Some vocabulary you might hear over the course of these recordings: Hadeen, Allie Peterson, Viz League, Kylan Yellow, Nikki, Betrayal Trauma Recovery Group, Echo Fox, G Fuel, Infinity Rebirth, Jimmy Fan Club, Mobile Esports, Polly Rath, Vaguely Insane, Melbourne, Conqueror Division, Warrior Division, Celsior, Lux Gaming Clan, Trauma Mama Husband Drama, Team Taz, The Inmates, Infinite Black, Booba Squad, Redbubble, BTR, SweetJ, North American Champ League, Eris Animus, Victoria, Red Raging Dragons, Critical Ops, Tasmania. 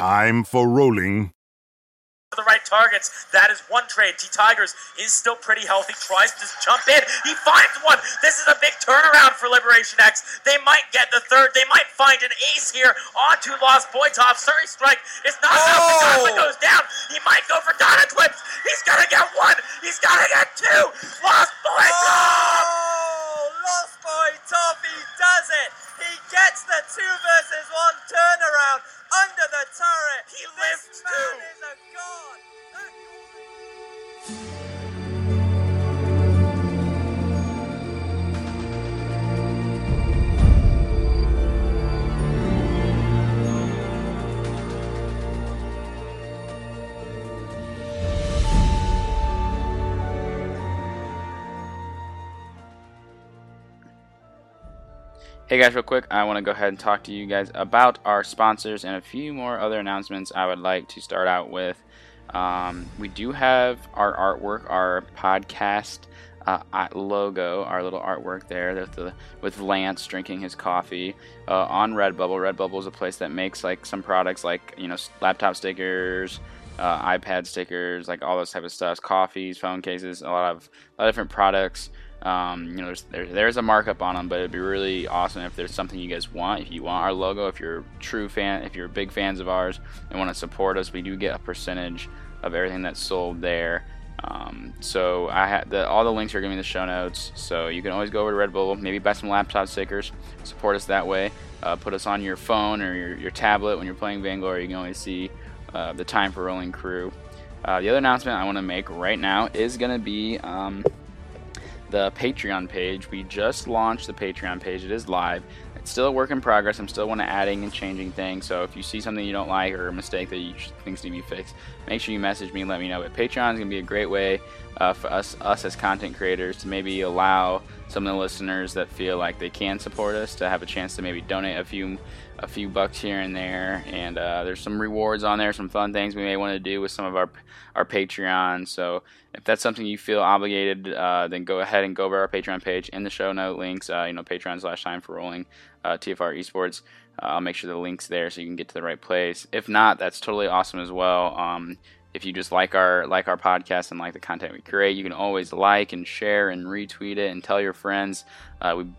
Time for rolling. For the right targets, that is one trade. T-Tigers is still pretty healthy, tries to jump in, he finds one. This is a big turnaround for Liberation X. They might get the third, they might find an ace here onto Lost Boy Top. Surrey Strike is not out, but goes down. He might go for Donna Twitch, he's gonna get one, he's gonna get two. Lost Boy Top! Oh, Lost Boy Top, he does it! He gets the 2v1 turnaround under the turret. He lives too. Is a god. Hey guys, real quick, I want to go ahead and talk to you guys about our sponsors and a few more other announcements. I would like to start out with, we do have our artwork, our podcast logo, our little artwork there with Lance drinking his coffee on Redbubble. Redbubble is a place that makes like some products like, you know, laptop stickers, iPad stickers, like all those type of stuff, coffees, phone cases, a lot of different products. You know, there's a markup on them, but it'd be really awesome if there's something you guys want. If you want our logo, if you're a true fan, if you're big fans of ours and want to support us, we do get a percentage of everything that's sold there. So I had all the links are going to be in the show notes, so you can always go over to Redbubble, maybe buy some laptop stickers, support us that way. Put us on your phone or your tablet when you're playing Vainglory. You can always see the Time for Rolling crew. The other announcement I want to make right now is going to be the Patreon page. We just launched the Patreon page. It is live. It's still a work in progress. I'm still adding and changing things. So if you see something you don't like or a mistake that you think need to be fixed, make sure you message me and let me know. But Patreon is going to be a great way for us as content creators to maybe allow some of the listeners that feel like they can support us to have a chance to maybe donate a few bucks here and there. And there's some rewards on there, some fun things we may want to do with some of our Patreon. So if that's something you feel obligated, then go ahead and go over our Patreon page in the show note links, Patreon.com/Time for Rolling, TFR Esports. I'll make sure the link's there so you can get to the right place. If not, that's totally awesome as well. If you just like our podcast and like the content we create, you can always like and share and retweet it and tell your friends.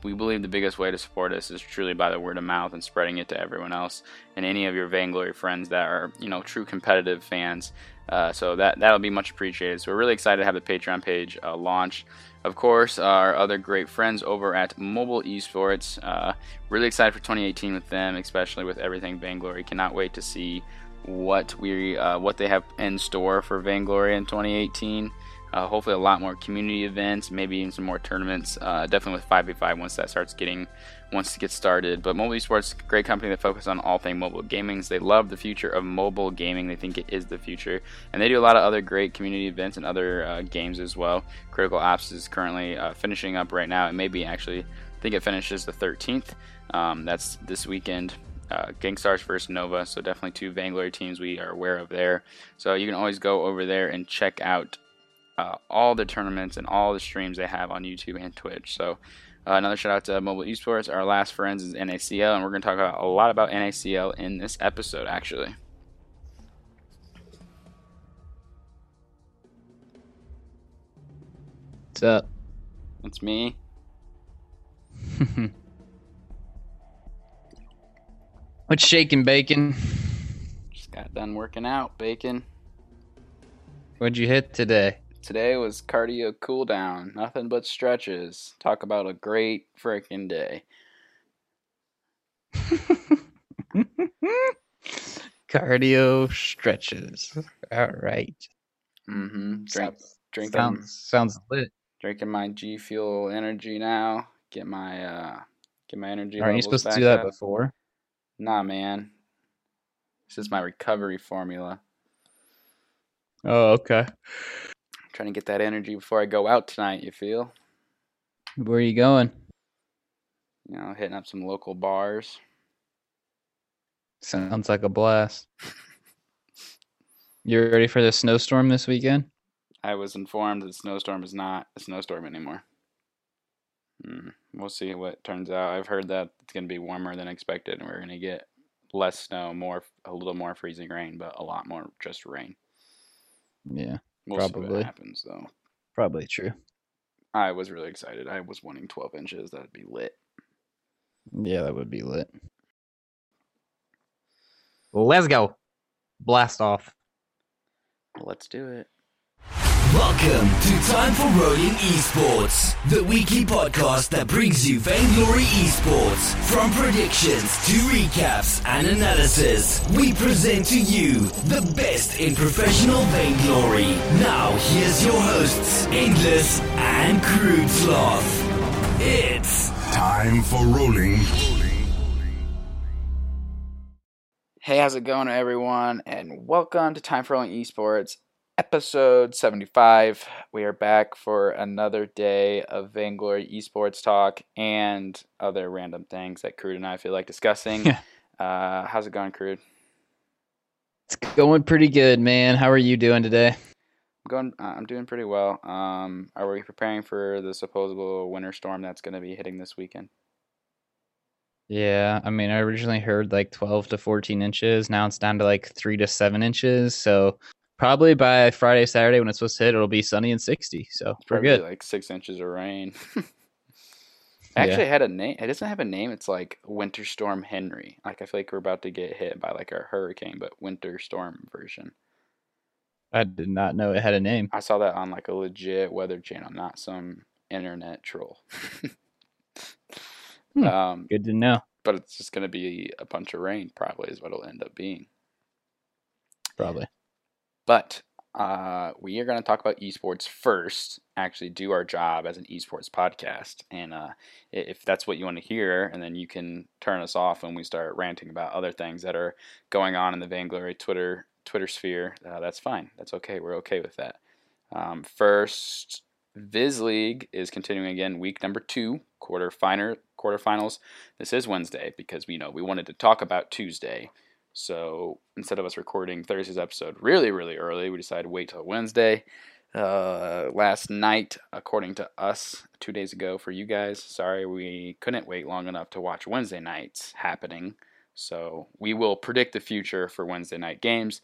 We believe the biggest way to support us is truly by the word of mouth and spreading it to everyone else and any of your Vainglory friends that are, you know, true competitive fans. So that'll be much appreciated. So we're really excited to have the Patreon page launch. Of course, our other great friends over at Mobile Esports. Really excited for 2018 with them, especially with everything Vainglory. Cannot wait to see what they have in store for Vainglory in 2018. Hopefully a lot more community events, maybe even some more tournaments, definitely with 5v5 once it gets started. But Mobile Esports, great company that focuses on all things mobile gaming. They love the future of mobile gaming. They think it is the future. And they do a lot of other great community events and other games as well. Critical Ops is currently finishing up right now. It may be actually, I think it finishes the 13th. That's this weekend. Gangstars versus Nova, so definitely two Vainglory teams we are aware of there. So you can always go over there and check out all the tournaments and all the streams they have on YouTube and Twitch. So another shout out to Mobile Esports. Our last friends is NACL, and we're going to talk a lot about NACL in this episode, actually. What's up? That's me. What's shaking, Bacon? Just got done working out, Bacon. What'd you hit today? Today was cardio cooldown. Nothing but stretches. Talk about a great freaking day. Cardio stretches. All right. Mm-hmm. Sounds lit. Drinking my G Fuel energy now. Get my energy. Aren't you supposed to do that before? Nah, man. This is my recovery formula. Oh, okay. I'm trying to get that energy before I go out tonight, you feel? Where are you going? You know, hitting up some local bars. Sounds like a blast. You ready for the snowstorm this weekend? I was informed that the snowstorm is not a snowstorm anymore. We'll see what turns out. I've heard that it's going to be warmer than expected, and we're going to get less snow, more a little more freezing rain, but a lot more just rain. Yeah, we'll probably see what happens though. Probably true. I was really excited. I was wanting 12 inches. That'd be lit. Yeah, that would be lit. Let's go. Blast off. Let's do it. Welcome to Time for Rolling Esports, the weekly podcast that brings you Vainglory Esports. From predictions to recaps and analysis, we present to you the best in professional Vainglory. Now, here's your hosts, Endless and Crude Sloth. It's Time for Rolling. Hey, how's it going, everyone? And welcome to Time for Rolling Esports. Episode 75. We are back for another day of Vainglory Esports talk and other random things that Crude and I feel like discussing. How's it going, Crude? It's going pretty good, man. How are you doing today? I'm doing pretty well. Are we preparing for the supposed winter storm that's going to be hitting this weekend? Yeah, I mean, I originally heard like 12 to 14 inches. Now it's down to like 3 to 7 inches, so probably by Friday, Saturday when it's supposed to hit, it'll be sunny and 60. So probably we're good. Like 6 inches of rain. Actually, yeah. Had a name. It doesn't have a name. It's like Winter Storm Henry. Like I feel like we're about to get hit by like a hurricane, but winter storm version. I did not know it had a name. I saw that on like a legit Weather Channel, not some internet troll. Good to know. But it's just gonna be a bunch of rain. Probably is what it'll end up being. Probably. But we are going to talk about esports first, actually do our job as an esports podcast. And if that's what you want to hear, and then you can turn us off when we start ranting about other things that are going on in the Vainglory Twitter sphere, that's fine. That's okay. We're okay with that. First, Viz League is continuing again, week number 2, quarterfinals. This is Wednesday because we wanted to talk about Tuesday. So instead of us recording Thursday's episode really, really early, we decided to wait till Wednesday. Last night, according to us, 2 days ago for you guys, sorry, we couldn't wait long enough to watch Wednesday nights happening. So we will predict the future for Wednesday night games.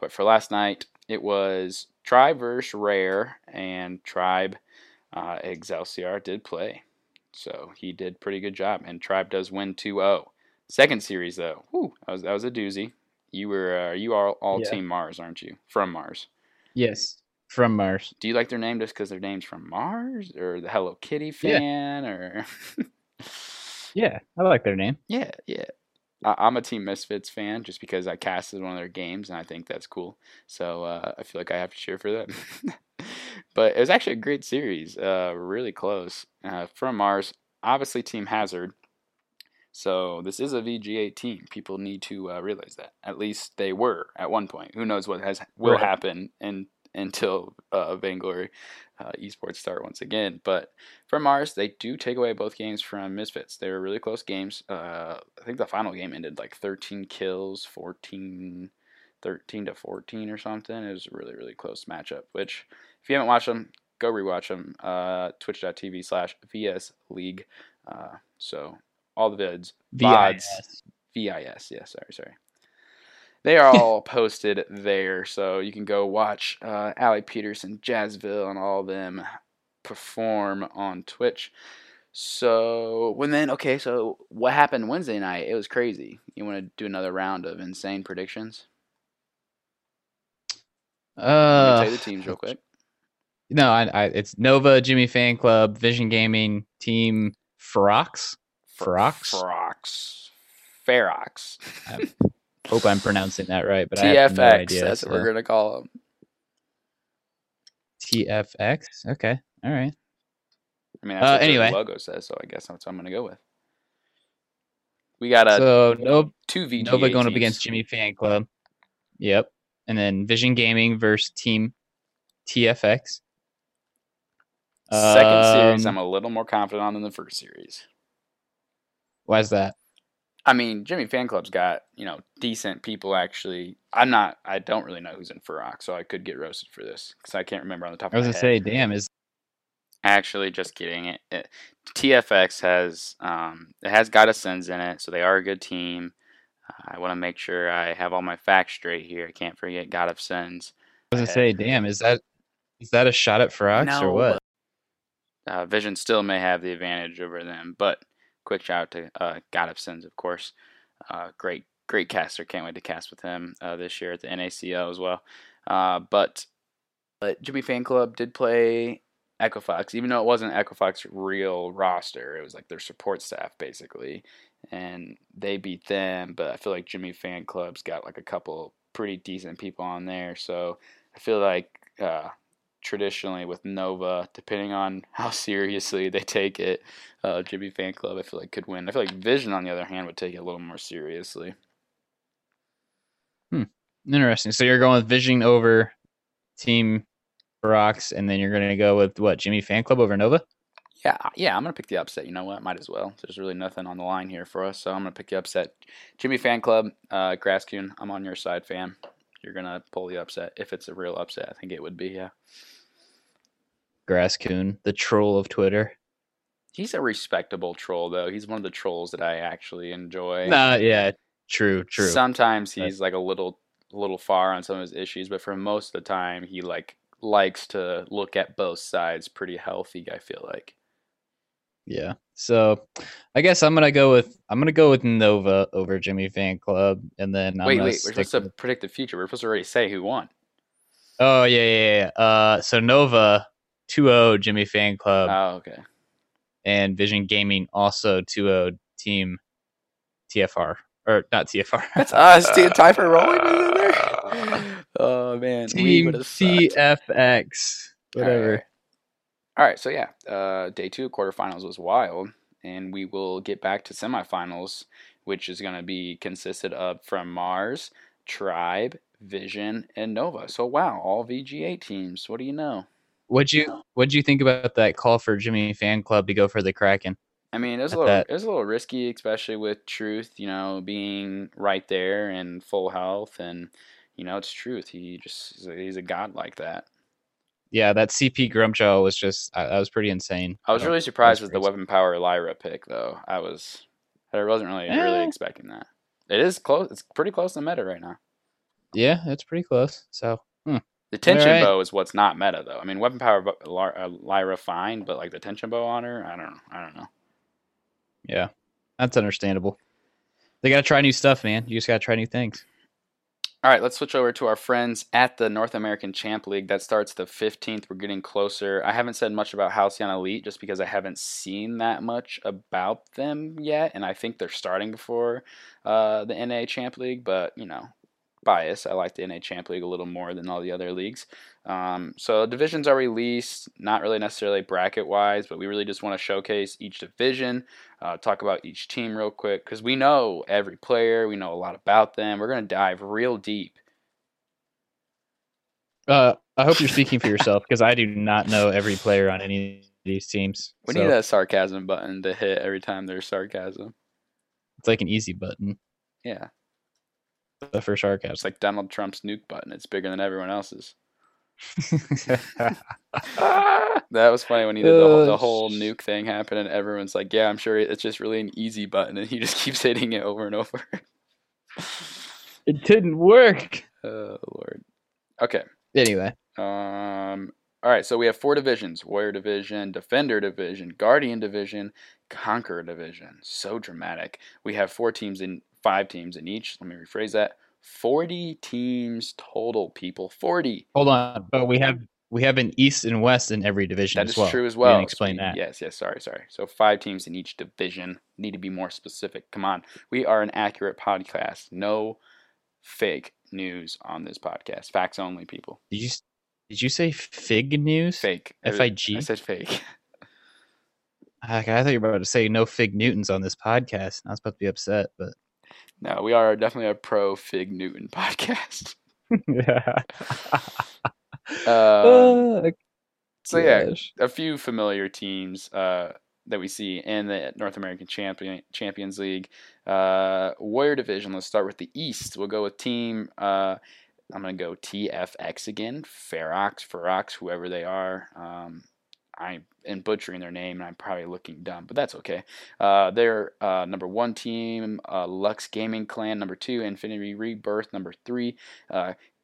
But for last night, it was Tribe versus Rare, and Tribe Excelsior did play. So he did pretty good job, and Tribe does win 2-0. Second series though, that was a doozy. You are all Team Mars, aren't you? From Mars. Yes, from Mars. Do you like their name just because their name's from Mars, or the Hello Kitty fan, or? Yeah, I like their name. Yeah. I'm a Team Misfits fan just because I casted one of their games and I think that's cool. So I feel like I have to cheer for them. But it was actually a great series, really close. From Mars, obviously Team Hazard. So this is a VGA team. People need to realize that. At least they were at one point. Who knows what will happen until Vainglory esports start once again. But from Mars, they do take away both games from Misfits. They were really close games. I think the final game ended like 13 kills, 13 to 14 or something. It was a really, really close matchup, which if you haven't watched them, go rewatch them. Twitch.tv/VSLeague. So all the vids, VIS, yeah, sorry. They are all posted there, so you can go watch Allie Peterson, Jazzville, and all of them perform on Twitch. So what happened Wednesday night? It was crazy. You want to do another round of insane predictions? Let me tell you the teams real quick. No, it's Nova, Jimmy Fan Club, Vision Gaming, Team Ferox. Ferox. I hope I'm pronouncing that right, but TFX, I have no idea. That's what we're going to call them. TFX? Okay. All right. I mean, that's what the logo says, so I guess that's what I'm going to go with. We got two VGA Nova going up against Jimmy Fan Club. Yep. And then Vision Gaming versus Team TFX. Second series, I'm a little more confident on than the first series. Why is that? I mean, Jimmy Fan Club's got, decent people actually. I don't really know who's in Ferox, so I could get roasted for this because I can't remember on the top of my head. I was going to say, damn. Actually, just kidding. It TFX has got a Sins in it, so they are a good team. I want to make sure I have all my facts straight here. I can't forget God of Sins. I was going to say, damn, is that a shot at Ferox or what? Vision still may have the advantage over them, but quick shout out to God of Sins, of course. Great caster. Can't wait to cast with him this year at the NACL as well. But Jimmy Fan Club did play Echo Fox, even though it wasn't Echo Fox's real roster. It was like their support staff, basically. And they beat them, but I feel like Jimmy Fan Club's got like a couple pretty decent people on there. So I feel like traditionally with Nova, depending on how seriously they take it, Jimmy Fan Club I feel like could win. I feel like Vision, on the other hand, would take it a little more seriously. Interesting. So you're going with Vision over Team Ferox, and then you're going to go with what, Jimmy Fan Club over Nova? Yeah, I'm going to pick the upset. You know what? Might as well. There's really nothing on the line here for us, so I'm going to pick the upset. Jimmy Fan Club, Grascoon, I'm on your side, fam. You're going to pull the upset. If it's a real upset, I think it would be, yeah. Grascoon, the troll of Twitter. He's a respectable troll, though. He's one of the trolls that I actually enjoy. Yeah, true. Sometimes he's like a little far on some of his issues, but for most of the time, he likes to look at both sides pretty healthy, I feel like. Yeah. So I guess I'm gonna go with Nova over Jimmy Fan Club, and then wait, we're supposed to predict the future. We're supposed to already say who won. Oh yeah. So Nova 2-0 Jimmy Fan Club. Oh, okay. And Vision Gaming also 2-0 Team TFR. Or not TFR. That's us, dude. Tie for rolling is in there. Oh man. Team TFX. Whatever. All right, so yeah, day two quarterfinals was wild, and we will get back to semifinals, which is going to be consisted of From Mars, Tribe, Vision, and Nova. So wow, all VGA teams. What do you know? What'd you think about that call for Jimmy Fan Club to go for the Kraken? I mean, it was a little risky, especially with Truth, you know, being right there and full health, and you know, it's Truth. He's a god like that. Yeah, that CP Grumpjaw was just... I was pretty insane. I was really surprised with the weapon power Lyra pick, though. I wasn't really expecting that. It is close. It's pretty close to meta right now. Yeah, it's pretty close. So the tension bow is what's not meta, though. I mean, weapon power Lyra fine, but like the tension bow on her, I don't know. Yeah, that's understandable. They gotta try new stuff, man. You just gotta try new things. All right, let's switch over to our friends at the North American Champ League. That starts the 15th. We're getting closer. I haven't said much about Halcyon Elite just because I haven't seen that much about them yet, and I think they're starting before the NA Champ League, but, you know, bias. I like the NA Champ League a little more than all the other leagues. So divisions are released, not really necessarily bracket-wise, but we really just want to showcase each division, talk about each team real quick, because we know every player, we know a lot about them. We're going to dive real deep. I hope you're speaking for yourself, because I do not know every player on any of these teams. We need that sarcasm button to hit every time there's sarcasm. It's like an easy button. Yeah. The first sarcasm. It's like Donald Trump's nuke button. It's bigger than everyone else's. That was funny when he did the whole nuke thing happen, and everyone's like, yeah, I'm sure it's just really an easy button, and he just keeps hitting it over and over. It didn't work. Oh, Lord. Okay. Anyway. All right, so we have four divisions. Warrior Division, Defender Division, Guardian Division, Conqueror Division. So dramatic. We have five teams in each. Let me rephrase that. 40 teams total, people. 40. Hold on, but we have an East and West in every division as well. That is true as well. Explain that. Yes. Sorry. So 5 teams in each division. Need to be more specific. Come on. We are an accurate podcast. No fake news on this podcast. Facts only, people. Did you say fig news? Fake. F-I-G? I said fake. I thought you were about to say no fig Newtons on this podcast. I was about to be upset, but... No, we are definitely a pro Fig Newton podcast. Yeah. So yeah, a few familiar teams that we see in the North American Champions League. Warrior Division. Let's start with the East. We'll go with team. I'm gonna go TFX again. Ferox, whoever they are. I am butchering their name, and I'm probably looking dumb, but that's okay. They're number 1 team, Lux Gaming Clan, number 2, Infinity Rebirth, number 3,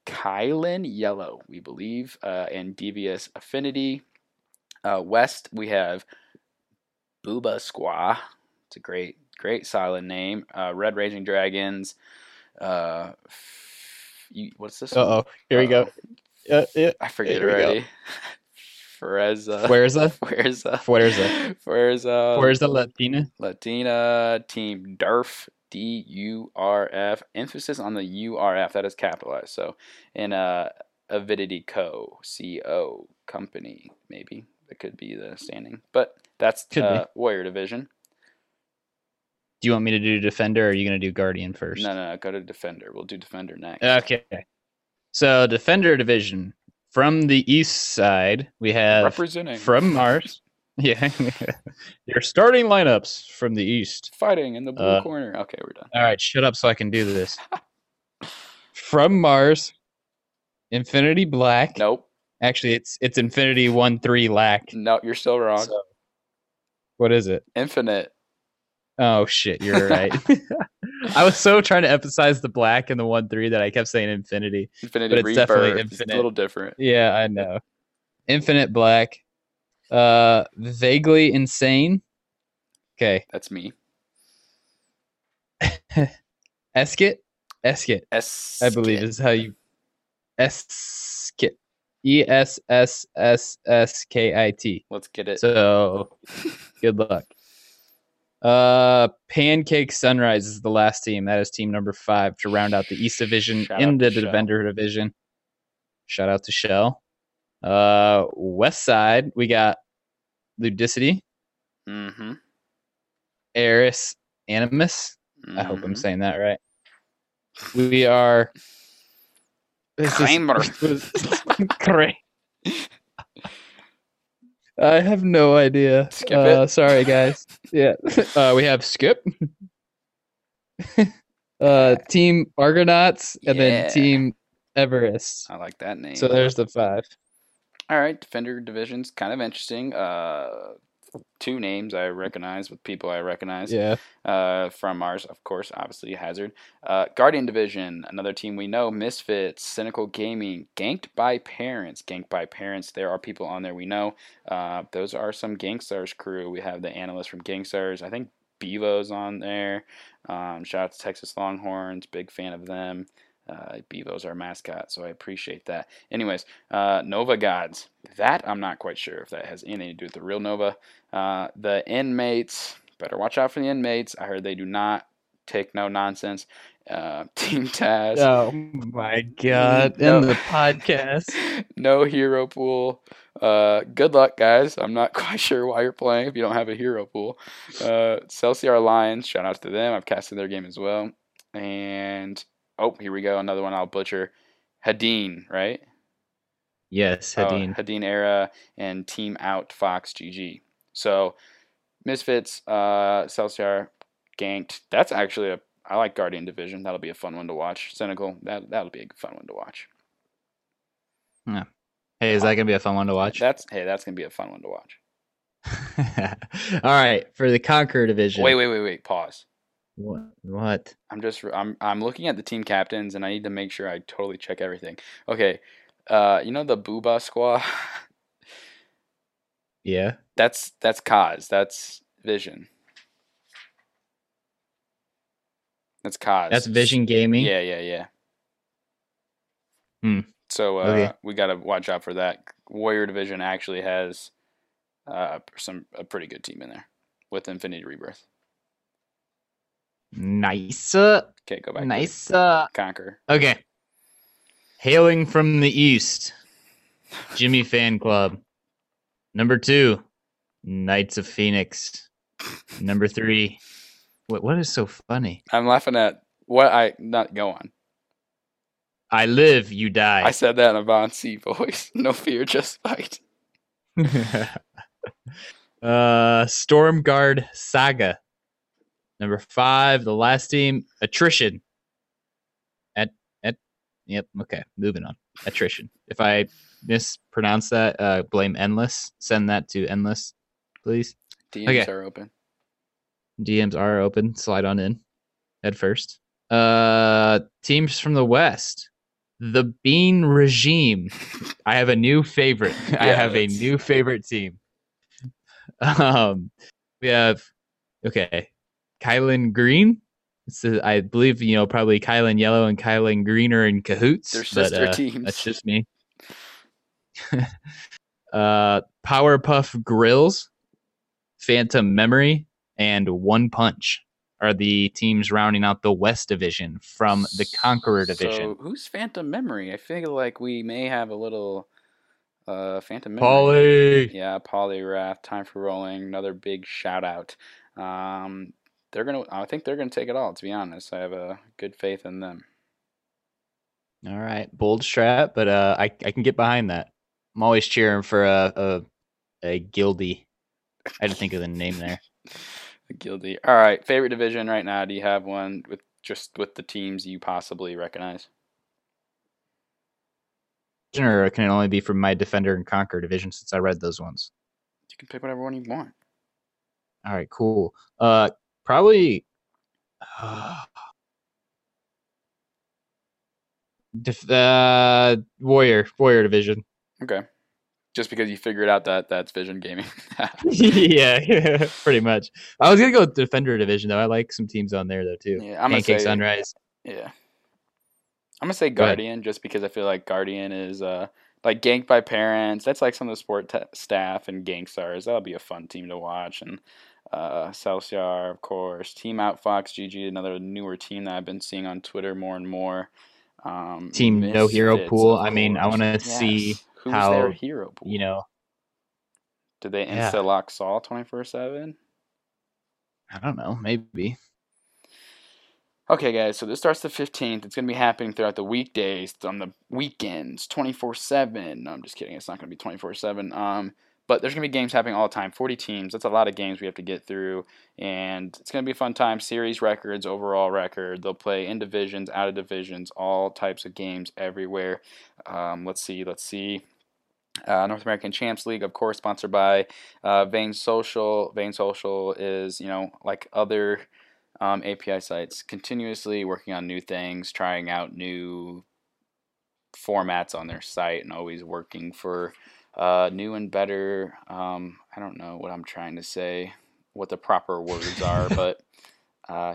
Kylan Yellow, we believe, and Devious Affinity. West, we have Booba Squad. It's a great silent name. Red Raging Dragons. What's this one? Uh-oh, here we go. I forget already. Fuerza Latina, Team Durf, DURF, emphasis on the URF, that is capitalized. So, and Avidity Co, CO, company, maybe. That could be the standing. But that's Warrior Division. Do you want me to do Defender, or are you going to do Guardian first? No, go to Defender. We'll do Defender next. Okay. So, Defender Division. From the east side, we have... Representing. From Mars. Yeah. Your starting lineups from the east. Fighting in the blue corner. Okay, we're done. All right, shut up so I can do this. From Mars, Infinity Black. Nope. Actually, it's Infinity 13 Lack. No, you're still wrong. So, what is it? Infinite. Oh, shit, you're right. I was so trying to emphasize the black and the 13 that I kept saying Infinity. Infinity Rebirth. But it's definitely Infinite. It's a little different. Yeah, I know. Infinite Black. Vaguely Insane. Okay. That's me. Eskit. I believe is how you... Eskit. ESSSSKIT. Let's get it. So, good luck. Pancake Sunrise is the last team. That is team number 5 to round out the East Division in the Defender Division. Shout out to Shell. West Side, we got Ludicity. Mm-hmm. Eris Animus. Mm-hmm. I hope I'm saying that right. We are... Kramer. I have no idea. Skip it. Sorry, guys. Yeah. We have Skip. Team Argonauts and then Team Everest. I like that name. So there's the 5. All right. Defender Division's kind of interesting. 2 names I recognize with people I recognize. Yeah. From Mars, of course, obviously Hazard. Guardian Division, another team we know. Misfits, Cynical Gaming, Ganked by Parents. There are people on there we know. Those are some Gangstars crew. We have the analyst from Gangstars. I think Bevo's on there. Shout out to Texas Longhorns. Big fan of them. Bevo's our mascot, so I appreciate that. Anyways, Nova Gods. That I'm not quite sure if that has anything to do with the real Nova. The Inmates. Better watch out for the Inmates. I heard they do not take no nonsense. Team Taz. Oh my God! In the podcast. No hero pool. Good luck, guys. I'm not quite sure why you're playing if you don't have a hero pool. Celsior Lions. Shout out to them. I've casted their game as well. And. Oh, here we go. Another one I'll butcher. Hadeen, right? Yes, Hadeen. Oh, Hadeen Era and Team Out Fox GG. So, Misfits, Celsior, Ganked. That's actually I like Guardian Division. That'll be a fun one to watch. Cynical, that'll be a fun one to watch. Yeah. Hey, is that going to be a fun one to watch? That's going to be a fun one to watch. All right, for the Conqueror Division. Wait. Pause. What? I'm looking at the team captains, and I need to make sure I totally check everything. Okay, you know the Booba Squad? Yeah. That's Kaz. That's Vision. That's Kaz. That's Vision Gaming. Yeah. Hmm. So okay. We gotta watch out for that. Warrior Division actually has a pretty good team in there with Infinity Rebirth. Nice. Okay, go back. Nice. Conquer. Okay. Hailing from the east, Jimmy Fan Club. Number 2, Knights of Phoenix. Number 3. What is so funny? I'm laughing at what I not go on. I live, you die. I said that in a Von C voice. No fear, just fight. Stormguard Saga. Number 5, the last team, Attrition. At Yep. Okay. Moving on. Attrition. If I mispronounce that, blame Endless. Send that to Endless, please. DMs are open. DMs are open. Slide on in. Head first. Teams from the West. The Bean Regime. I have a new favorite. Yeah, I have a new favorite team. We have Kylan Green. So I believe, you know, probably Kylan Yellow and Kylan Green are in cahoots. They're sister teams. That's just me. Powerpuff Grills, Phantom Memory, and One Punch are the teams rounding out the West Division from the Conqueror Division. So who's Phantom Memory? I feel like we may have a little Phantom Memory. Polly! Yeah, Polly Rath, Time for Rolling, another big shout-out. I think they're gonna take it all. To be honest, I have a good faith in them. All right, bold strat, but I can get behind that. I'm always cheering for a guildie. I didn't think of the name there. A guildie. All right, favorite division right now. Do you have one with the teams you possibly recognize? Or can it only be from my Defender and Conqueror division since I read those ones? You can pick whatever one you want. All right, cool. Probably Warrior Division. Okay. Just because you figured out that's Vision Gaming. yeah, pretty much. I was going to go with Defender Division, though. I like some teams on there, though, too. Yeah, Pancake Sunrise. Yeah. I'm going to say Guardian just because I feel like Guardian is like ganked by parents. That's like some of the sport staff and Gangstars. That'll be a fun team to watch. And Celsior, of course, Team Out Fox GG, another newer team that I've been seeing on Twitter more and more. Team Misfits, No Hero Pool. I mean, I want to see who's how their hero pool. You know, did they insta lock Saul 24/7? I don't know, maybe. Okay, guys, so this starts the 15th. It's going to be happening throughout the weekdays, on the weekends, 24/7. No, I'm just kidding. It's not going to be 24/7. But there's going to be games happening all the time. 40 teams. That's a lot of games we have to get through. And it's going to be a fun time. Series records, overall record. They'll play in divisions, out of divisions, all types of games everywhere. Let's see. North American Champs League, of course, sponsored by Vain Social. Vain Social is, you know, like other API sites, continuously working on new things, trying out new formats on their site, and always working for new and better. I don't know what I'm trying to say, what the proper words are, but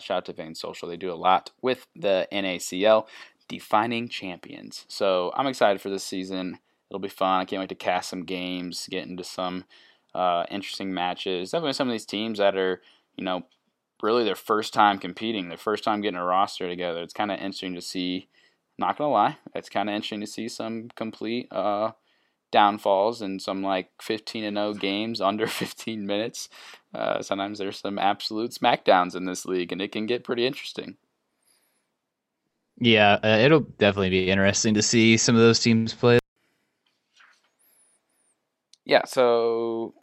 shout out to Vain Social. They do a lot with the NACL, defining champions. So I'm excited for this season. It'll be fun. I can't wait to cast some games, get into some interesting matches. Definitely some of these teams that are, you know, really their first time competing, their first time getting a roster together. It's kind of interesting to see. Not gonna lie, it's kind of interesting to see some complete downfalls and some like 15-0 games under 15 minutes. Sometimes there's some absolute smackdowns in this league, and it can get pretty interesting. Yeah, it'll definitely be interesting to see some of those teams play. Yeah, so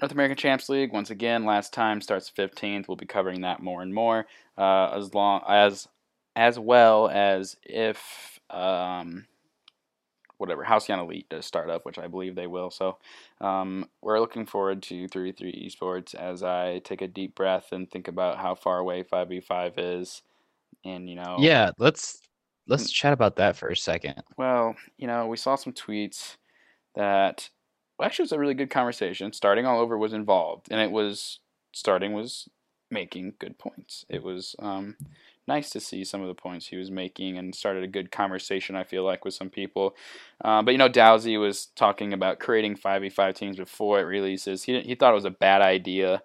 North American Champs League, once again, last time starts the 15th. We'll be covering that more and more, as well as if. Whatever, Halcyon Elite does start up, which I believe they will. So we're looking forward to 3v3 esports as I take a deep breath and think about how far away 5v5 is. And, you know. Yeah, let's chat about that for a second. Well, you know, we saw some tweets that, well, actually it was a really good conversation. Starting All Over was involved, and it was, Starting was making good points. It was nice to see some of the points he was making, and started a good conversation, I feel like, with some people. But, you know, Dowsey was talking about creating 5v5 teams before it releases. He thought it was a bad idea.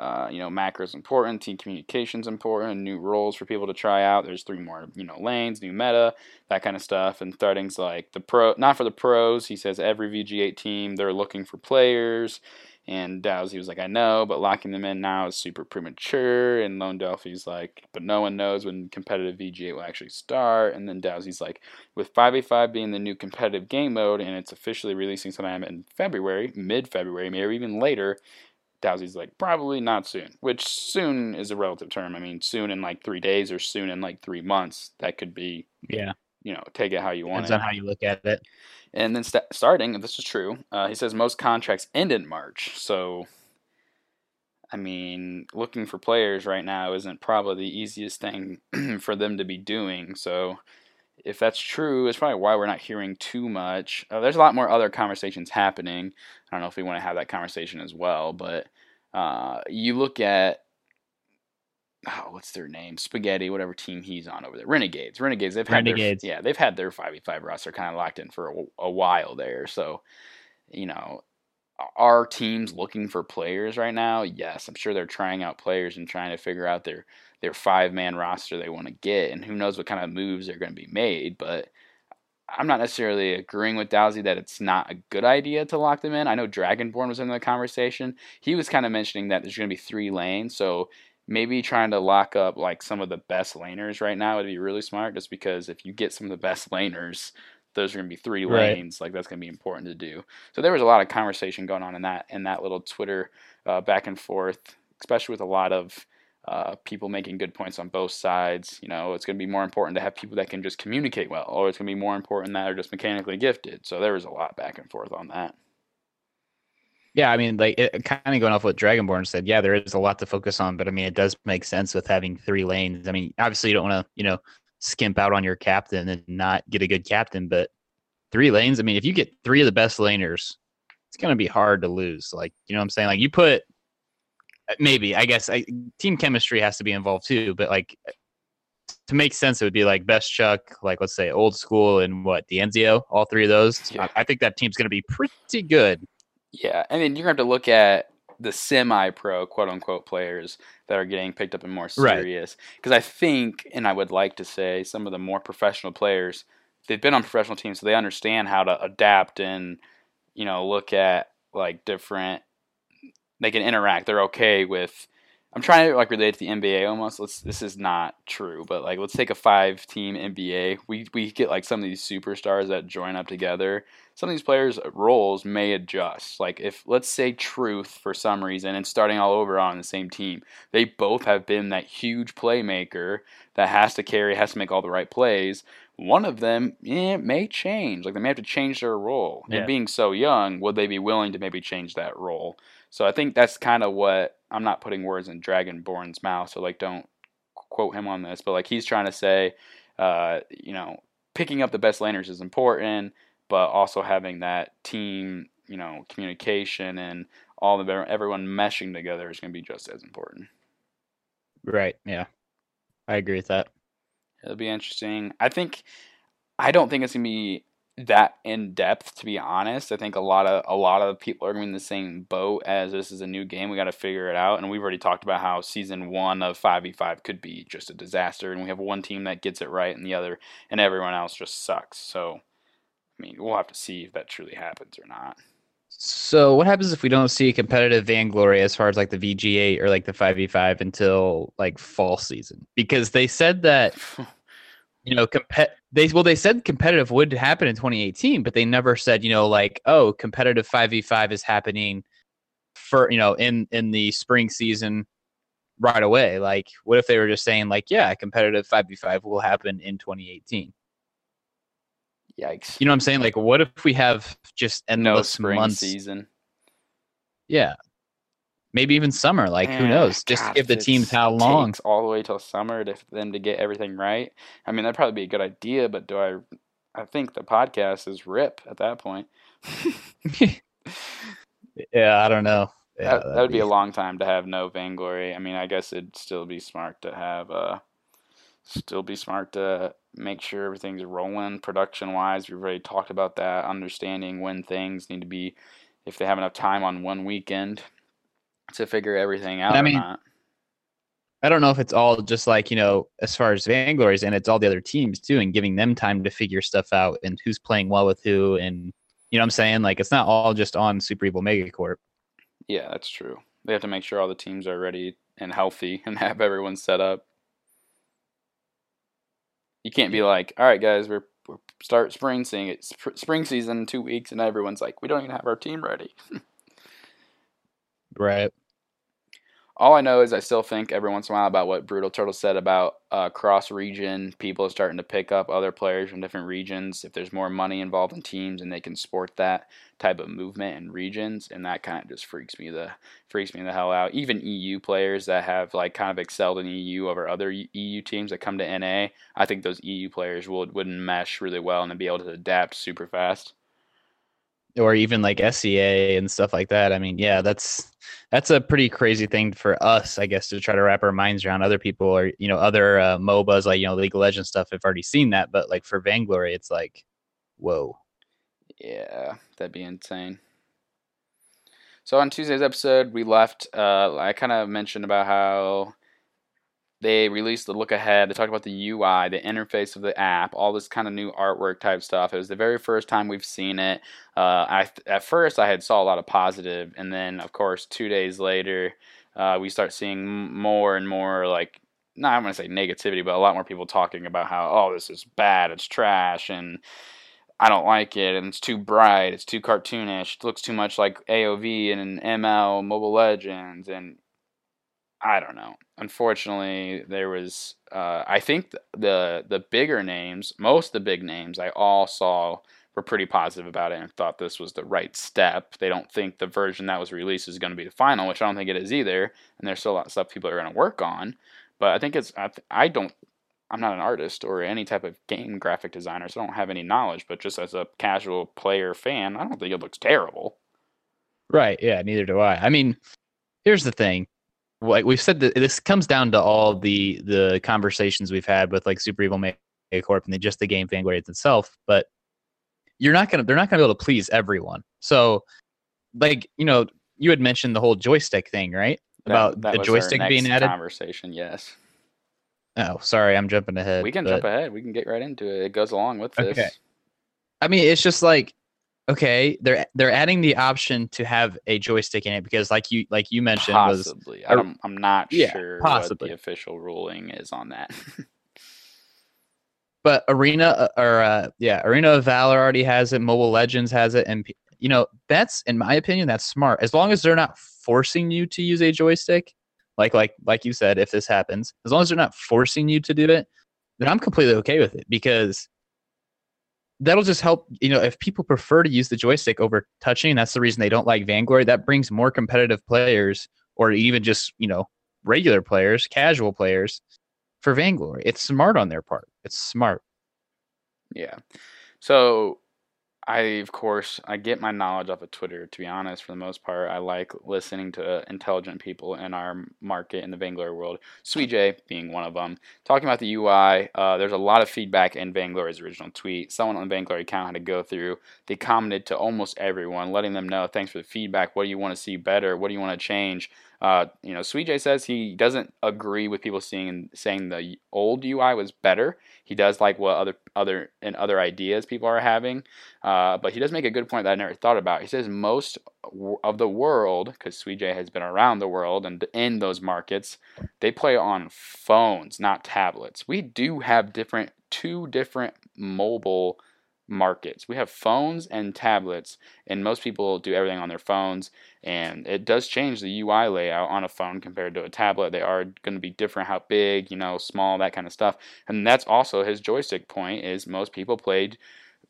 You know, macro's important, team communication's important, new roles for people to try out. There's 3 more, you know, lanes, new meta, that kind of stuff. And Starting's like, not for the pros. He says every VGA team, they're looking for players. And Dowsey was like, I know, but locking them in now is super premature. And Lone Delphi's like, but no one knows when competitive VGA will actually start. And then Dowsey's like, with 5v5 being the new competitive game mode, and it's officially releasing sometime in February, mid-February, maybe even later, Dowsey's like, probably not soon. Which soon is a relative term. I mean, soon in like 3 days or soon in like 3 months. That could be you know, take it how you want. Depends on how you look at it. And then starting, if this is true, he says most contracts end in March. So, I mean, looking for players right now isn't probably the easiest thing for them to be doing. So, if that's true, it's probably why we're not hearing too much. There's a lot more other conversations happening. I don't know if we want to have that conversation as well, but you look at, oh, what's their name? Spaghetti, whatever team he's on over there. Renegades. They've had their 5v5 roster kind of locked in for a while there. So, you know, are teams looking for players right now? Yes, I'm sure they're trying out players and trying to figure out their five-man roster they want to get, and who knows what kind of moves are going to be made. But I'm not necessarily agreeing with Dowsy that it's not a good idea to lock them in. I know Dragonborn was in the conversation. He was kind of mentioning that there's going to be three lanes, so maybe trying to lock up like some of the best laners right now would be really smart, just because if you get some of the best laners, those are going to be three lanes. Right. Like, that's going to be important to do. So there was a lot of conversation going on in that little Twitter back and forth, especially with a lot of people making good points on both sides. You know, it's going to be more important to have people that can just communicate well, or it's going to be more important that are just mechanically gifted. So there was a lot back and forth on that. Yeah, I mean, like, it, kind of going off what Dragonborn said, yeah, there is a lot to focus on, but I mean, it does make sense with having three lanes. I mean, obviously you don't want to, you know, skimp out on your captain and not get a good captain, but three lanes, I mean, if you get three of the best laners, it's going to be hard to lose. Like, you know what I'm saying? Like, you put, maybe, I guess, team chemistry has to be involved too, but like, to make sense, it would be like Best Chuck, like, let's say Old School and what, D'Enzio, all three of those. Yeah. I think that team's going to be pretty good. Yeah, I mean, you're going to have to look at the semi-pro, quote-unquote, players that are getting picked up and more serious. Because right. I think, and I would like to say, some of the more professional players, they've been on professional teams, so they understand how to adapt and, you know, look at, like, different... They can interact. They're okay with... I'm trying to, like, relate to the NBA almost. This is not true, but, like, let's take a 5-team NBA. We get, like, some of these superstars that join up together. Some of these players' roles may adjust. Like, if, let's say, Truth, for some reason, and starting all over on the same team, they both have been that huge playmaker that has to carry, has to make all the right plays. One of them may change. Like, they may have to change their role. Yeah. And being so young, would they be willing to maybe change that role? So I think that's kind of what, I'm not putting words in Dragonborn's mouth, so, like, don't quote him on this, but, like, he's trying to say, you know, picking up the best laners is important, but also having that team, you know, communication and all the everyone meshing together is going to be just as important. Right, yeah. I agree with that. It'll be interesting. I don't think it's going to be that in depth, to be honest. I think a lot of people are in the same boat as this is a new game. We got to figure it out. And we've already talked about how season 1 of 5v5 could be just a disaster. And we have one team that gets it right and the other, and everyone else just sucks. So, I mean, we'll have to see if that truly happens or not. So what happens if we don't see a competitive Vainglory as far as like the VGA or like the 5v5 until like fall season? Because they said that... You know, they said competitive would happen in 2018, but they never said, you know, like, oh, competitive 5v5 is happening for, you know, in the spring season right away. Like, what if they were just saying, like, yeah, competitive 5v5 will happen in 2018? Yikes! You know what I'm saying? Like, what if we have just endless no spring months? Season? Yeah. Maybe even summer, like, who knows? Just God, give the teams how long. Takes all the way till summer for them to get everything right. I mean, that'd probably be a good idea, but I think the podcast is RIP at that point. Yeah, I don't know. Yeah, that would be a long time to have no Vainglory. I mean, I guess it'd still be smart to have make sure everything's rolling production-wise. We've already talked about that, understanding when things need to be, if they have enough time on one weekend to figure everything out. I mean, or not. I don't know if it's all just like, you know, as far as Vainglory's, and it's all the other teams too, and giving them time to figure stuff out and who's playing well with who, and you know what I'm saying? Like, it's not all just on Super Evil Megacorp. Yeah, that's true. They have to make sure all the teams are ready and healthy and have everyone set up. You can't be like, all right, guys, we're start spring season in 2 weeks, and everyone's like, we don't even have our team ready. Right. All I know is I still think every once in a while about what Brutal Turtle said about cross-region people starting to pick up other players from different regions. If there's more money involved in teams and they can sport that type of movement in regions, and that kind of just freaks me the hell out. Even EU players that have like kind of excelled in EU over other EU teams that come to NA, I think those EU players wouldn't mesh really well and be able to adapt super fast. Or even like SCA and stuff like that. I mean, yeah, that's a pretty crazy thing for us, I guess, to try to wrap our minds around. Other people or, you know, other MOBAs like, you know, League of Legends stuff have already seen that. But like for Vainglory, it's like, whoa. Yeah, that'd be insane. So on Tuesday's episode, we left. I kind of mentioned about how they released the look ahead. They talked about the UI, the interface of the app, all this kind of new artwork type stuff. It was the very first time we've seen it. At first, I had saw a lot of positive, and then, of course, 2 days later, we start seeing more and more, like, not I'm going to say negativity, but a lot more people talking about how, oh, this is bad, it's trash, and I don't like it, and it's too bright, it's too cartoonish, it looks too much like AOV and ML, Mobile Legends, and I don't know. Unfortunately, there was, I think the bigger names, most of the big names I all saw were pretty positive about it and thought this was the right step. They don't think the version that was released is going to be the final, which I don't think it is either. And there's still a lot of stuff people are going to work on. But I think it's, I'm not an artist or any type of game graphic designer, so I don't have any knowledge. But just as a casual player fan, I don't think it looks terrible. Right. Yeah, neither do I. I mean, here's the thing. Like we've said, that this comes down to all the conversations we've had with like Super Evil Megacorp and just the game Vainglory itself. But they're not gonna be able to please everyone. So, like, you know, you had mentioned the whole joystick thing, right? About the joystick being added. Conversation, yes. Oh, sorry, I'm jumping ahead. Jump ahead. We can get right into it. It goes along with this. Okay. I mean, it's just like, okay, they're adding the option to have a joystick in it because, like you mentioned, possibly. I'm not sure possibly what the official ruling is on that. But Arena of Valor already has it. Mobile Legends has it, and you know that's, in my opinion, that's smart. As long as they're not forcing you to use a joystick, like you said, if this happens, as long as they're not forcing you to do it, then I'm completely okay with it because that'll just help, you know, if people prefer to use the joystick over touching, that's the reason they don't like Vainglory. That brings more competitive players or even just, you know, regular players, casual players for Vainglory. It's smart on their part. It's smart. Yeah. So I get my knowledge off of Twitter, to be honest, for the most part. I like listening to intelligent people in our market in the Vainglory world, SweetJ being one of them. Talking about the UI, there's a lot of feedback in Vainglory's original tweet. Someone on the Vainglory account had to go through. They commented to almost everyone, letting them know, thanks for the feedback. What do you want to see better? What do you want to change? You know, SweetJ says he doesn't agree with people saying the old UI was better. He does like what other ideas people are having, but he does make a good point that I never thought about. He says most of the world, because SweetJ has been around the world and in those markets, they play on phones, not tablets. We do have two different mobile markets. We have phones and tablets, and most people do everything on their phones, and it does change the UI layout on a phone compared to a tablet. They are going to be different, how big, you know, small, that kind of stuff. And that's also his joystick point, is most people played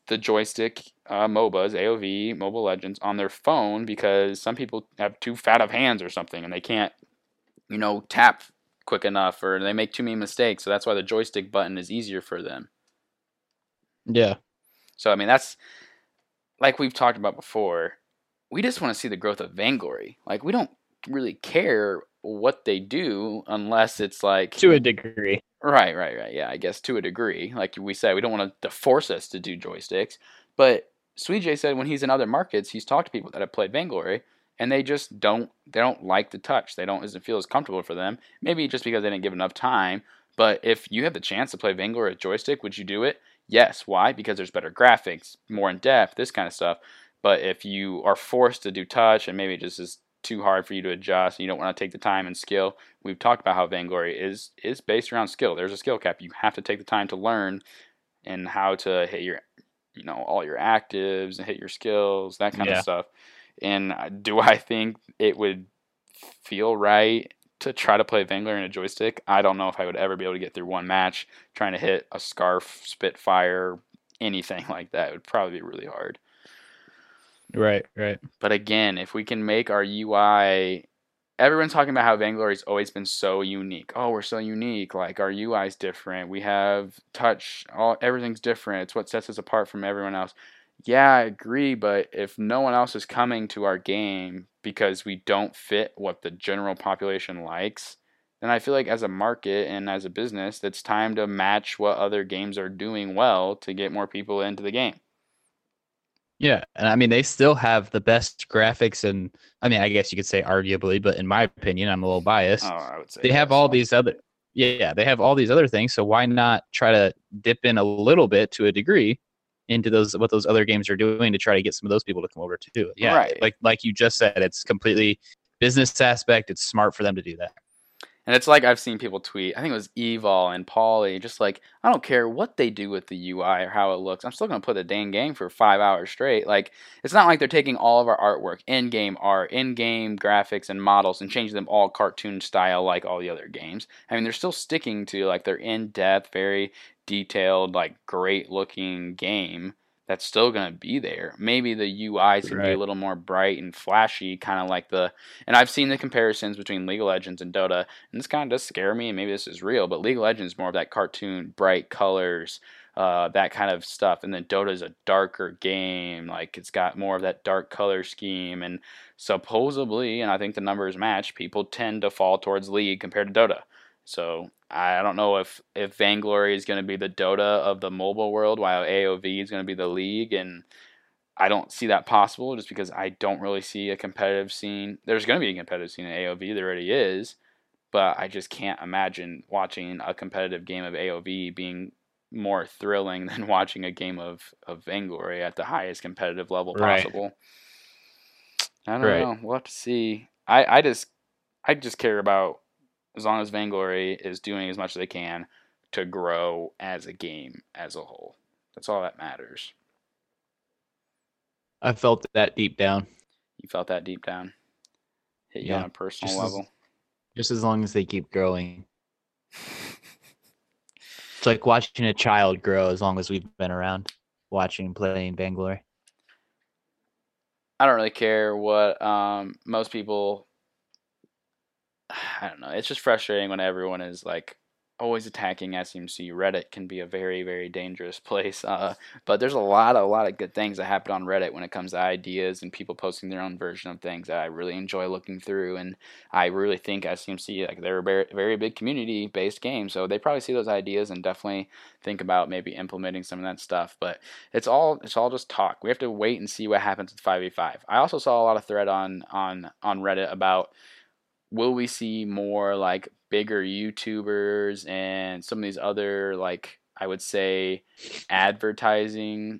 the joystick MOBAs, AOV, Mobile Legends, on their phone because some people have too fat of hands or something, and they can't, you know, tap quick enough, or they make too many mistakes, so that's why the joystick button is easier for them. Yeah. So, I mean, that's, like we've talked about before, we just want to see the growth of Vainglory. Like, we don't really care what they do unless it's like... To a degree. Right. Yeah, I guess to a degree. Like we said, we don't want to force us to do joysticks. But SweetJ said when he's in other markets, he's talked to people that have played Vainglory, and they just don't like the touch. They don't, it doesn't feel as comfortable for them. Maybe just because they didn't give enough time. But if you have the chance to play Vainglory with joystick, would you do it? Yes. Why? Because there's better graphics, more in depth, this kind of stuff. But if you are forced to do touch and maybe it just is too hard for you to adjust and you don't want to take the time and skill, we've talked about how Vainglory is based around skill. There's a skill cap. You have to take the time to learn and how to hit your, you know, all your actives and hit your skills, that kind of stuff. And do I think it would feel right to try to play Vainglory in a joystick, I don't know if I would ever be able to get through one match trying to hit a Scarf, Spitfire, anything like that. It would probably be really hard. Right, right. But again, if we can make our UI... Everyone's talking about how Vainglory's always been so unique. Oh, we're so unique. Like, our UI's different. We have touch. Everything's different. It's what sets us apart from everyone else. Yeah, I agree, but if no one else is coming to our game because we don't fit what the general population likes, then I feel like as a market and as a business, it's time to match what other games are doing well to get more people into the game. Yeah, and I mean, they still have the best graphics, and I mean, I guess you could say arguably, but in my opinion, I'm a little biased. Oh, I would say they have all these other, they have all these other things. So why not try to dip in a little bit to a degree into those what those other games are doing to try to get some of those people to come over to do it? Yeah, right. Like you just said, it's completely business aspect. It's smart for them to do that. And it's like I've seen people tweet, I think it was Evil and Pauly, just like, I don't care what they do with the UI or how it looks. I'm still going to put a dang game for 5 hours straight. Like, it's not like they're taking all of our artwork, in-game art, in-game graphics and models, and changing them all cartoon style like all the other games. I mean, they're still sticking to, like, their in-depth, very detailed, like, great-looking game that's still going to be there. Maybe the UI's going to be a little more bright and flashy, kind of like the... And I've seen the comparisons between League of Legends and Dota, and this kind of does scare me, and maybe this is real, but League of Legends is more of that cartoon, bright colors, that kind of stuff, and then Dota's a darker game, like it's got more of that dark color scheme, and supposedly, and I think the numbers match, people tend to fall towards League compared to Dota. So I don't know if Vainglory is going to be the Dota of the mobile world while AOV is going to be the League, and I don't see that possible just because I don't really see a competitive scene. There's going to be a competitive scene in AOV, there already is, but I just can't imagine watching a competitive game of AOV being more thrilling than watching a game of Vainglory at the highest competitive level possible. I don't know. We'll have to see. I just care about as long as Vainglory is doing as much as they can to grow as a game as a whole. That's all that matters. I felt that deep down. You felt that deep down? Hit you on a personal level? Just as long as they keep growing. It's like watching a child grow as long as we've been around, watching and playing Vainglory. I don't really care what most people... I don't know. It's just frustrating when everyone is like always attacking SMC. Reddit can be a very, very dangerous place. But there's a lot of good things that happen on Reddit when it comes to ideas and people posting their own version of things that I really enjoy looking through. And I really think SMC, like, they're a very, very big community-based game. So they probably see those ideas and definitely think about maybe implementing some of that stuff. But it's all just talk. We have to wait and see what happens with 5v5. I also saw a lot of thread on Reddit about... Will we see more like bigger YouTubers and some of these other, like, I would say advertising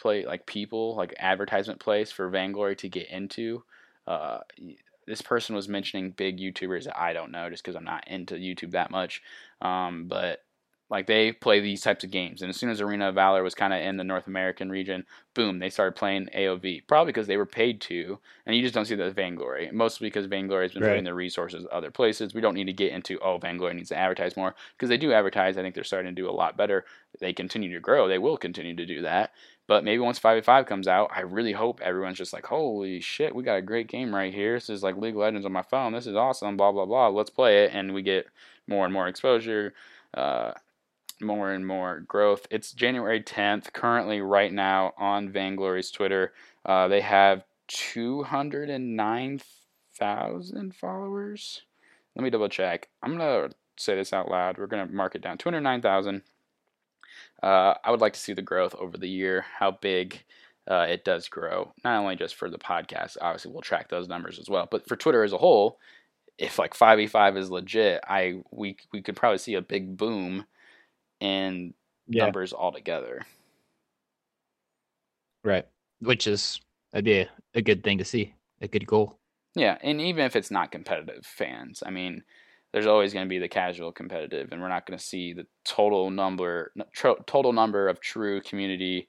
play, like people, like advertisement place for Vainglory to get into? This person was mentioning big YouTubers that I don't know just because I'm not into YouTube that much. But like they play these types of games. And as soon as Arena of Valor was kind of in the North American region, boom, they started playing AOV. Probably because they were paid to, and you just don't see that with Vainglory. Mostly because Vainglory has been putting their resources other places. We don't need to get into, oh, Vainglory needs to advertise more. Because they do advertise. I think they're starting to do a lot better. They continue to grow. They will continue to do that. But maybe once 5v5 comes out, I really hope everyone's just like, holy shit, we got a great game right here. This is like League of Legends on my phone. This is awesome, blah, blah, blah. Let's play it. And we get more and more exposure. More and more growth. It's January 10th. Currently, right now, on Vainglory's Twitter, they have 209,000 followers. Let me double check. I'm going to say this out loud. We're going to mark it down. 209,000. I would like to see the growth over the year, how big it does grow. Not only just for the podcast. Obviously, we'll track those numbers as well. But for Twitter as a whole, if like 5v5 is legit, we could probably see a big boom in numbers altogether. Right. Which is a good thing to see. A good goal. Yeah, and even if it's not competitive fans, I mean, there's always going to be the casual competitive, and we're not going to see the total number of true community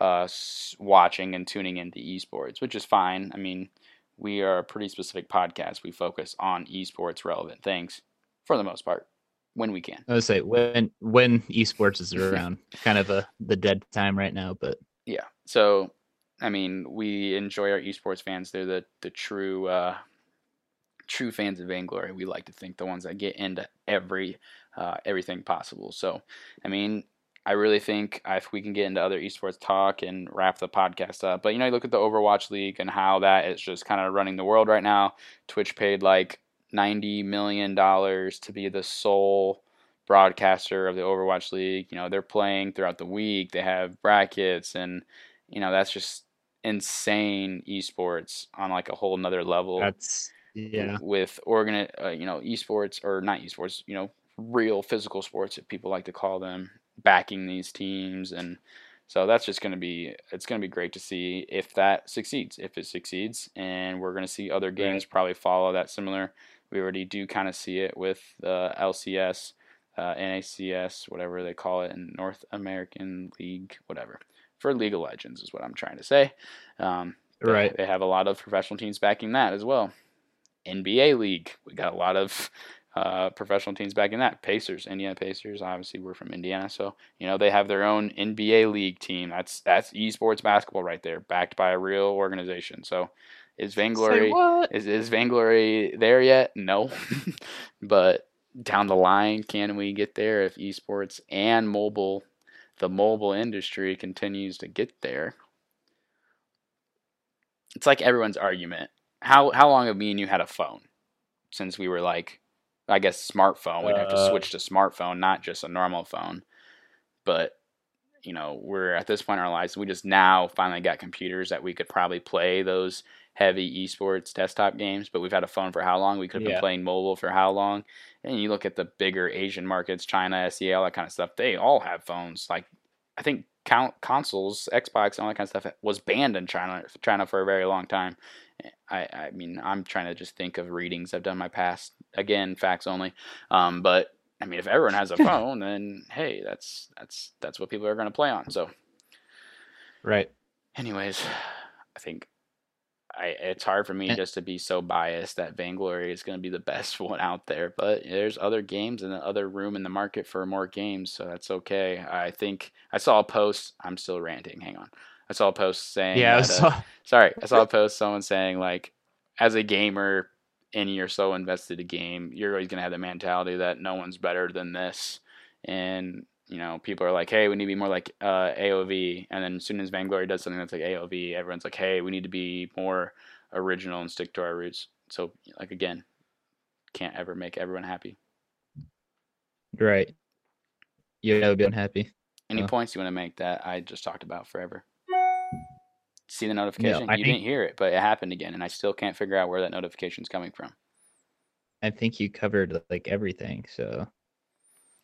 watching and tuning into esports, which is fine. I mean, we are a pretty specific podcast. We focus on esports relevant things for the most part when we can. I would say when esports is around, kind of the dead time right now, but yeah. So I mean, we enjoy our esports fans. They're the true fans of Vainglory. We like to think the ones that get into everything possible. So I mean, I really think if we can get into other esports talk and wrap the podcast up. But, you know, you look at the Overwatch League and how that is just kind of running the world right now. Twitch paid like $90 million to be the sole broadcaster of the Overwatch League. You know, they're playing throughout the week. They have brackets. And, you know, that's just insane esports on like a whole nother level. That's, yeah. With, you know, esports, or not esports, you know, real physical sports, if people like to call them, backing these teams. And so that's just going to be, it's going to be great to see if that succeeds, and we're going to see other games probably follow that similar. We already do kind of see it with LCS, NACS, whatever they call it, in North American League, whatever, for League of Legends is what I'm trying to say. They have a lot of professional teams backing that as well. NBA League, we got a lot of professional teams back in that. Pacers, Indiana Pacers, obviously we're from Indiana, so you know they have their own NBA League team. That's esports basketball right there, backed by a real organization. So is Vainglory there yet? No. But down the line, can we get there if esports and the mobile industry continues to get there? It's like everyone's argument. How long have me and you had a phone since we were like, I guess smartphone. We'd have to switch to smartphone, not just a normal phone. But, you know, we're at this point in our lives, we just now finally got computers that we could probably play those heavy esports desktop games. But we've had a phone for how long? We could have been playing mobile for how long? And you look at the bigger Asian markets, China, NACL, that kind of stuff. They all have phones. Like, I think consoles, Xbox, all that kind of stuff was banned in China for a very long time. I mean, I'm trying to just think of readings I've done my past. Again, facts only. But I mean, if everyone has a phone, then hey, that's what people are going to play on. So, right. Anyways, I think it's hard for me just to be so biased that Vainglory is going to be the best one out there. But there's other games and other room in the market for more games, so that's okay. I think I saw a post. I'm still ranting. Hang on. I saw a post saying, I saw a post, someone saying like, as a gamer and you're so invested in a game, you're always going to have the mentality that no one's better than this. And, you know, people are like, hey, we need to be more like AOV. And then as soon as Vainglory does something that's like AOV, everyone's like, hey, we need to be more original and stick to our roots. So like, again, can't ever make everyone happy. Right. Yeah, that would be unhappy. Any points you want to make that I just talked about forever? See the notification? No, didn't hear it, but it happened again, and I still can't figure out where that notification's coming from. I think you covered like everything. So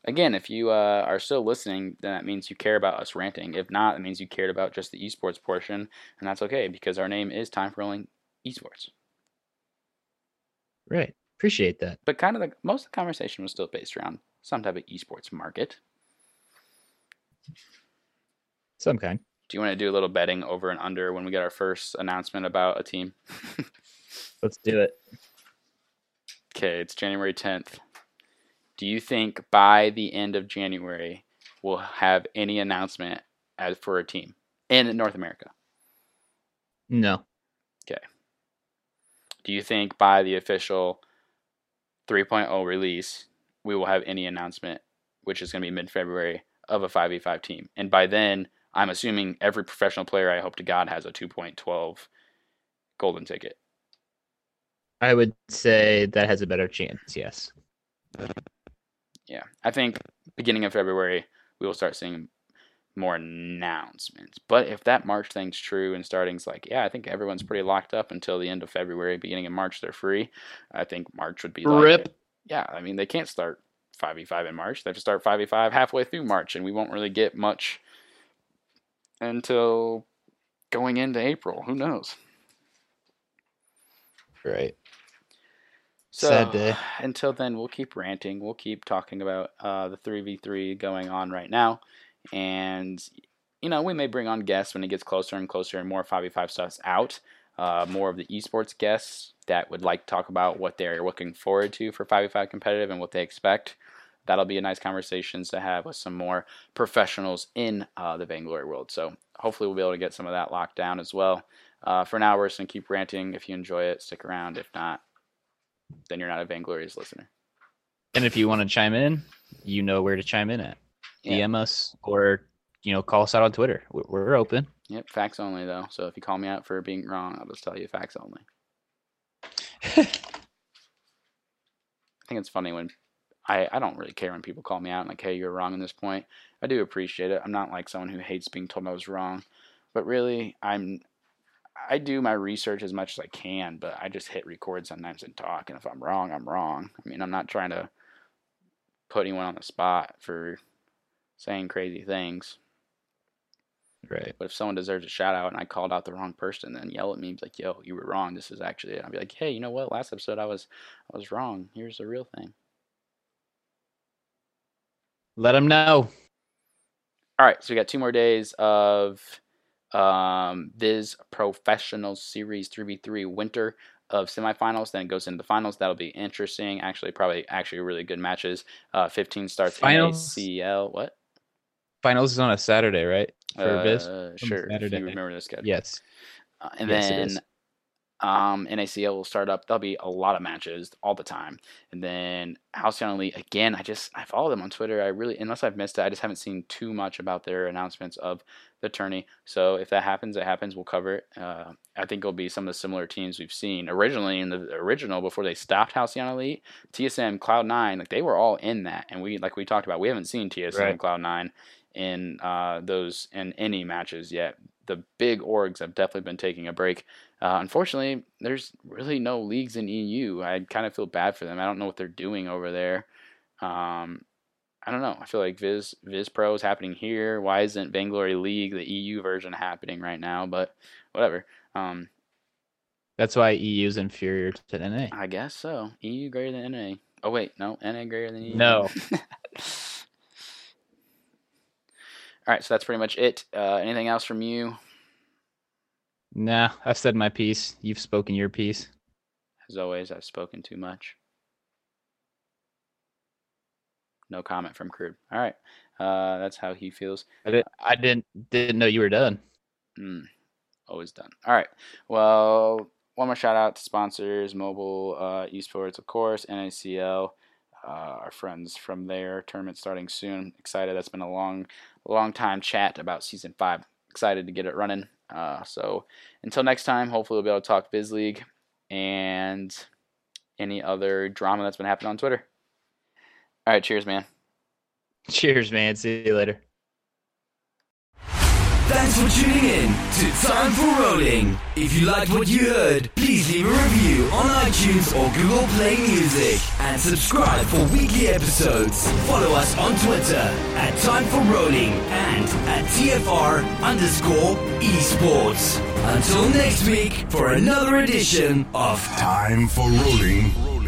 again, if you are still listening, then that means you care about us ranting. If not, it means you cared about just the esports portion, and that's okay because our name is Time for Rolling Esports. Right. Appreciate that. But kind of like most of the conversation was still based around some type of esports market. Some kind. Do you want to do a little betting over and under when we get our first announcement about a team? Let's do it. Okay, it's January 10th. Do you think by the end of January we'll have any announcement as for a team in North America? No. Okay. Do you think by the official 3.0 release we will have any announcement, which is going to be mid-February, of a 5v5 team? And by then, I'm assuming every professional player, I hope to God, has a 2.12 golden ticket. I would say that has a better chance, yes. Yeah, I think beginning of February, we will start seeing more announcements. But if that March thing's true and starting's like, yeah, I think everyone's pretty locked up until the end of February, beginning of March, they're free. I think March would be like... Rip. Yeah, I mean, they can't start 5v5 in March. They have to start 5v5 halfway through March, and we won't really get much... until going into April. Who knows? Right. So, sad day. Until then, we'll keep ranting. We'll keep talking about the 3v3 going on right now. And, you know, we may bring on guests when it gets closer and closer and more 5v5 stuff's out. more of the esports guests that would like to talk about what they're looking forward to for 5v5 competitive and what they expect. That'll be a nice conversation to have with some more professionals in the Vainglory world. So hopefully we'll be able to get some of that locked down as well. For now, we're just going to keep ranting. If you enjoy it, stick around. If not, then you're not a Vainglory's listener. And if you want to chime in, you know where to chime in at. Yeah. DM us or call us out on Twitter. We're open. Yep, facts only, though. So if you call me out for being wrong, I'll just tell you facts only. I think it's funny when I don't really care when people call me out and like, hey, you're wrong on this point. I do appreciate it. I'm not like someone who hates being told I was wrong. But really, I do my research as much as I can, but I just hit record sometimes and talk. And if I'm wrong, I'm wrong. I mean, I'm not trying to put anyone on the spot for saying crazy things. Right. But if someone deserves a shout out and I called out the wrong person, then yell at me like, yo, you were wrong. This is actually it. I'll be like, hey, you know what? Last episode I was wrong. Here's the real thing. Let them know. All right. So we got 2 more days of this professional series 3v3 winter of semifinals. Then it goes into the finals. That'll be interesting. Actually, probably really good matches. 15 starts finals. NACL. What? Finals is on a Saturday, right? For Abyss? Sure. Saturday. If you remember the schedule. Yes. And then NACL will start up. There'll be a lot of matches all the time. And then Halcyon Elite, again, I follow them on Twitter. I really, unless I've missed it, I just haven't seen too much about their announcements of the tourney. So if that happens, We'll cover it. I think it'll be some of the similar teams we've seen. Originally, in the original, before they stopped Halcyon Elite, TSM, Cloud9, like they were all in that. And we talked about, we haven't seen TSM, right, Cloud9 in any matches yet. The big orgs have definitely been taking a break. Unfortunately, there's really no leagues in EU. I kind of feel bad for them. I don't know what they're doing over there. I don't know. I feel like Viz Pro is happening here. Why isn't Vainglory League, the EU version, happening right now? But whatever. That's why EU is inferior to NA. I guess so. EU greater than NA. Oh, wait. No, NA greater than EU. No. All right, so that's pretty much it. Anything else from you? Nah, I've said my piece. You've spoken your piece. As always, I've spoken too much. No comment from Crude. All right, that's how he feels. I didn't know you were done. Always done. All right. Well, one more shout out to sponsors: Mobile Esports, of course, NACL. Our friends from there. Tournament starting soon. Excited. That's been a long time chat about season 5. Excited to get it running. So until next time, hopefully we'll be able to talk Viz League and any other drama that's been happening on Twitter. All right. Cheers, man. Cheers, man. See you later. Thanks for tuning in to Time for Rolling. If you liked what you heard, please leave a review on iTunes or Google Play Music. And subscribe for weekly episodes. Follow us on Twitter at Time for Rolling and at TFR_esports. Until next week for another edition of Time for Rolling.